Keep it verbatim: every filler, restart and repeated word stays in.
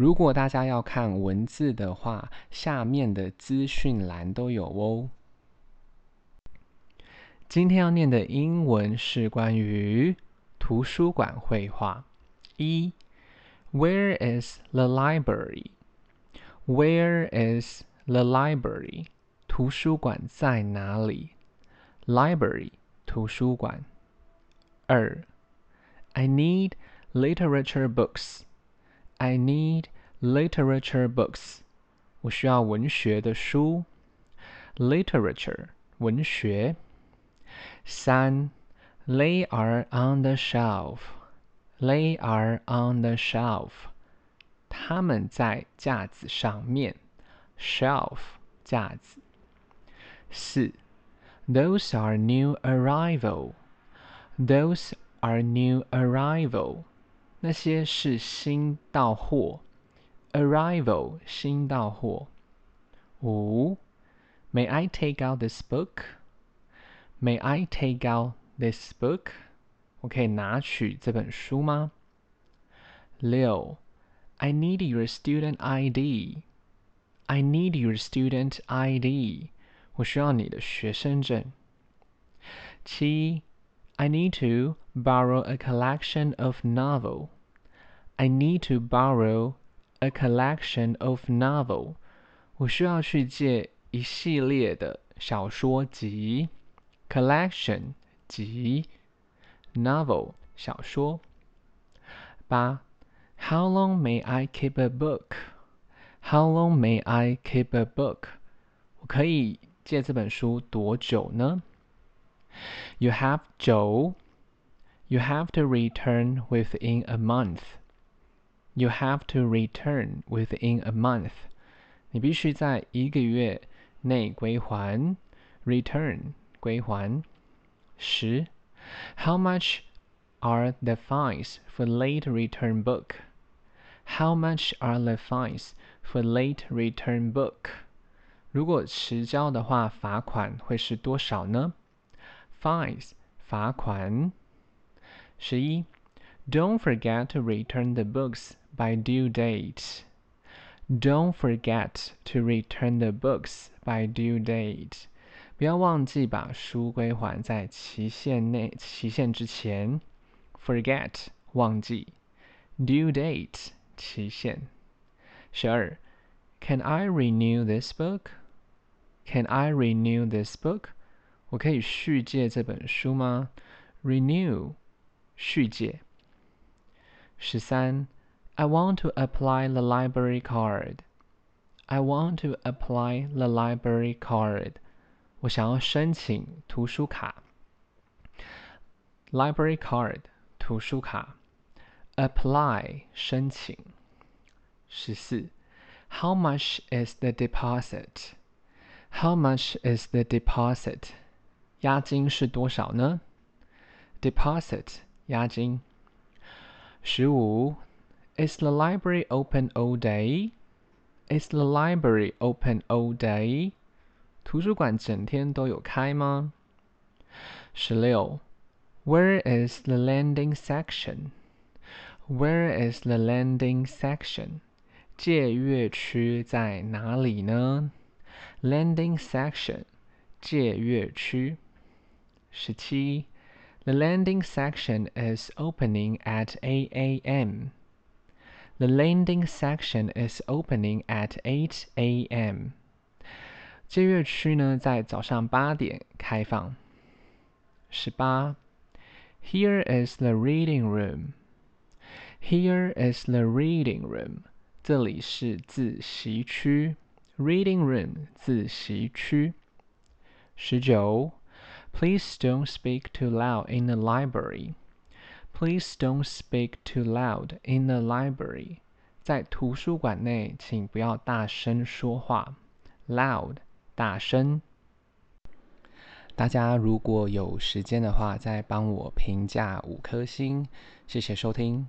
如果大家要看文字的话，下面的资讯栏都有哦。今天要念的英文是关于图书馆绘画。一 Where is the library? Where is the library? 图书馆在哪里 ？Library 图书馆。二 I need literature books. I need literature books. 我需要文学的书。Literature 文学。三 They are on the shelf. They are on the shelf. 他们在架子上面。Shelf 架子。四 Those are new arrival. Those are new arrival. 那些是新到货。Arrival 新到货。五 May I take out this book? May I take out this book? 我可以拿取这本书吗？六 I need your student I D. I need your student I D. 我需要你的学生证。七 I need to borrow a collection of novel. I need to borrow a collection of novel. 我需要去借一系列的小说集。Collection 集 Novel 小说。八 How long may I keep a book? How long may I keep a book? 我可以借这本书多久呢？ You have 九 You have to return within a month. You have to return within a month. 你必须在一个月内归还 Return归还。十 How much are the fines for late return book? How much are the fines for late return book? 如果迟交的话，罚款会是多少呢？ Fines 罚款。十一 Don't forget to return the books by due date. Don't forget to return the books by due date.不要忘记把书归还在期限内，期限之前。Forget 忘记 ，due date 期限。十二 ，Can I renew this book? Can I renew this book? 我可以续借这本书吗 ？Renew 续借。十三 ，I want to apply the library card. I want to apply the library card.我想要申请图书卡 ，library card 图书卡 ，apply 申请。十四 ，How much is the deposit? How much is the deposit? 押金是多少呢 ？Deposit 押金。十五 ，Is the library open all day? Is the library open all day?图书馆整天都有开吗？十六 Where is the landing section? Where is the landing section? 借阅区在哪里呢？ Landing section 借阅区。十七 The landing section is opening at eight A M. The landing section is opening at eight A M.借阅区呢，在早上八点开放。十八 ，Here is the reading room. Here is the reading room. 这里是自习区 ，reading room 自习区。十九 ，Please don't speak too loud in the library. Please don't speak too loud in the library. 在图书馆内，请不要大声说话 ，loud。大声，大家如果有时间的话，再帮我评价五颗星，谢谢收听。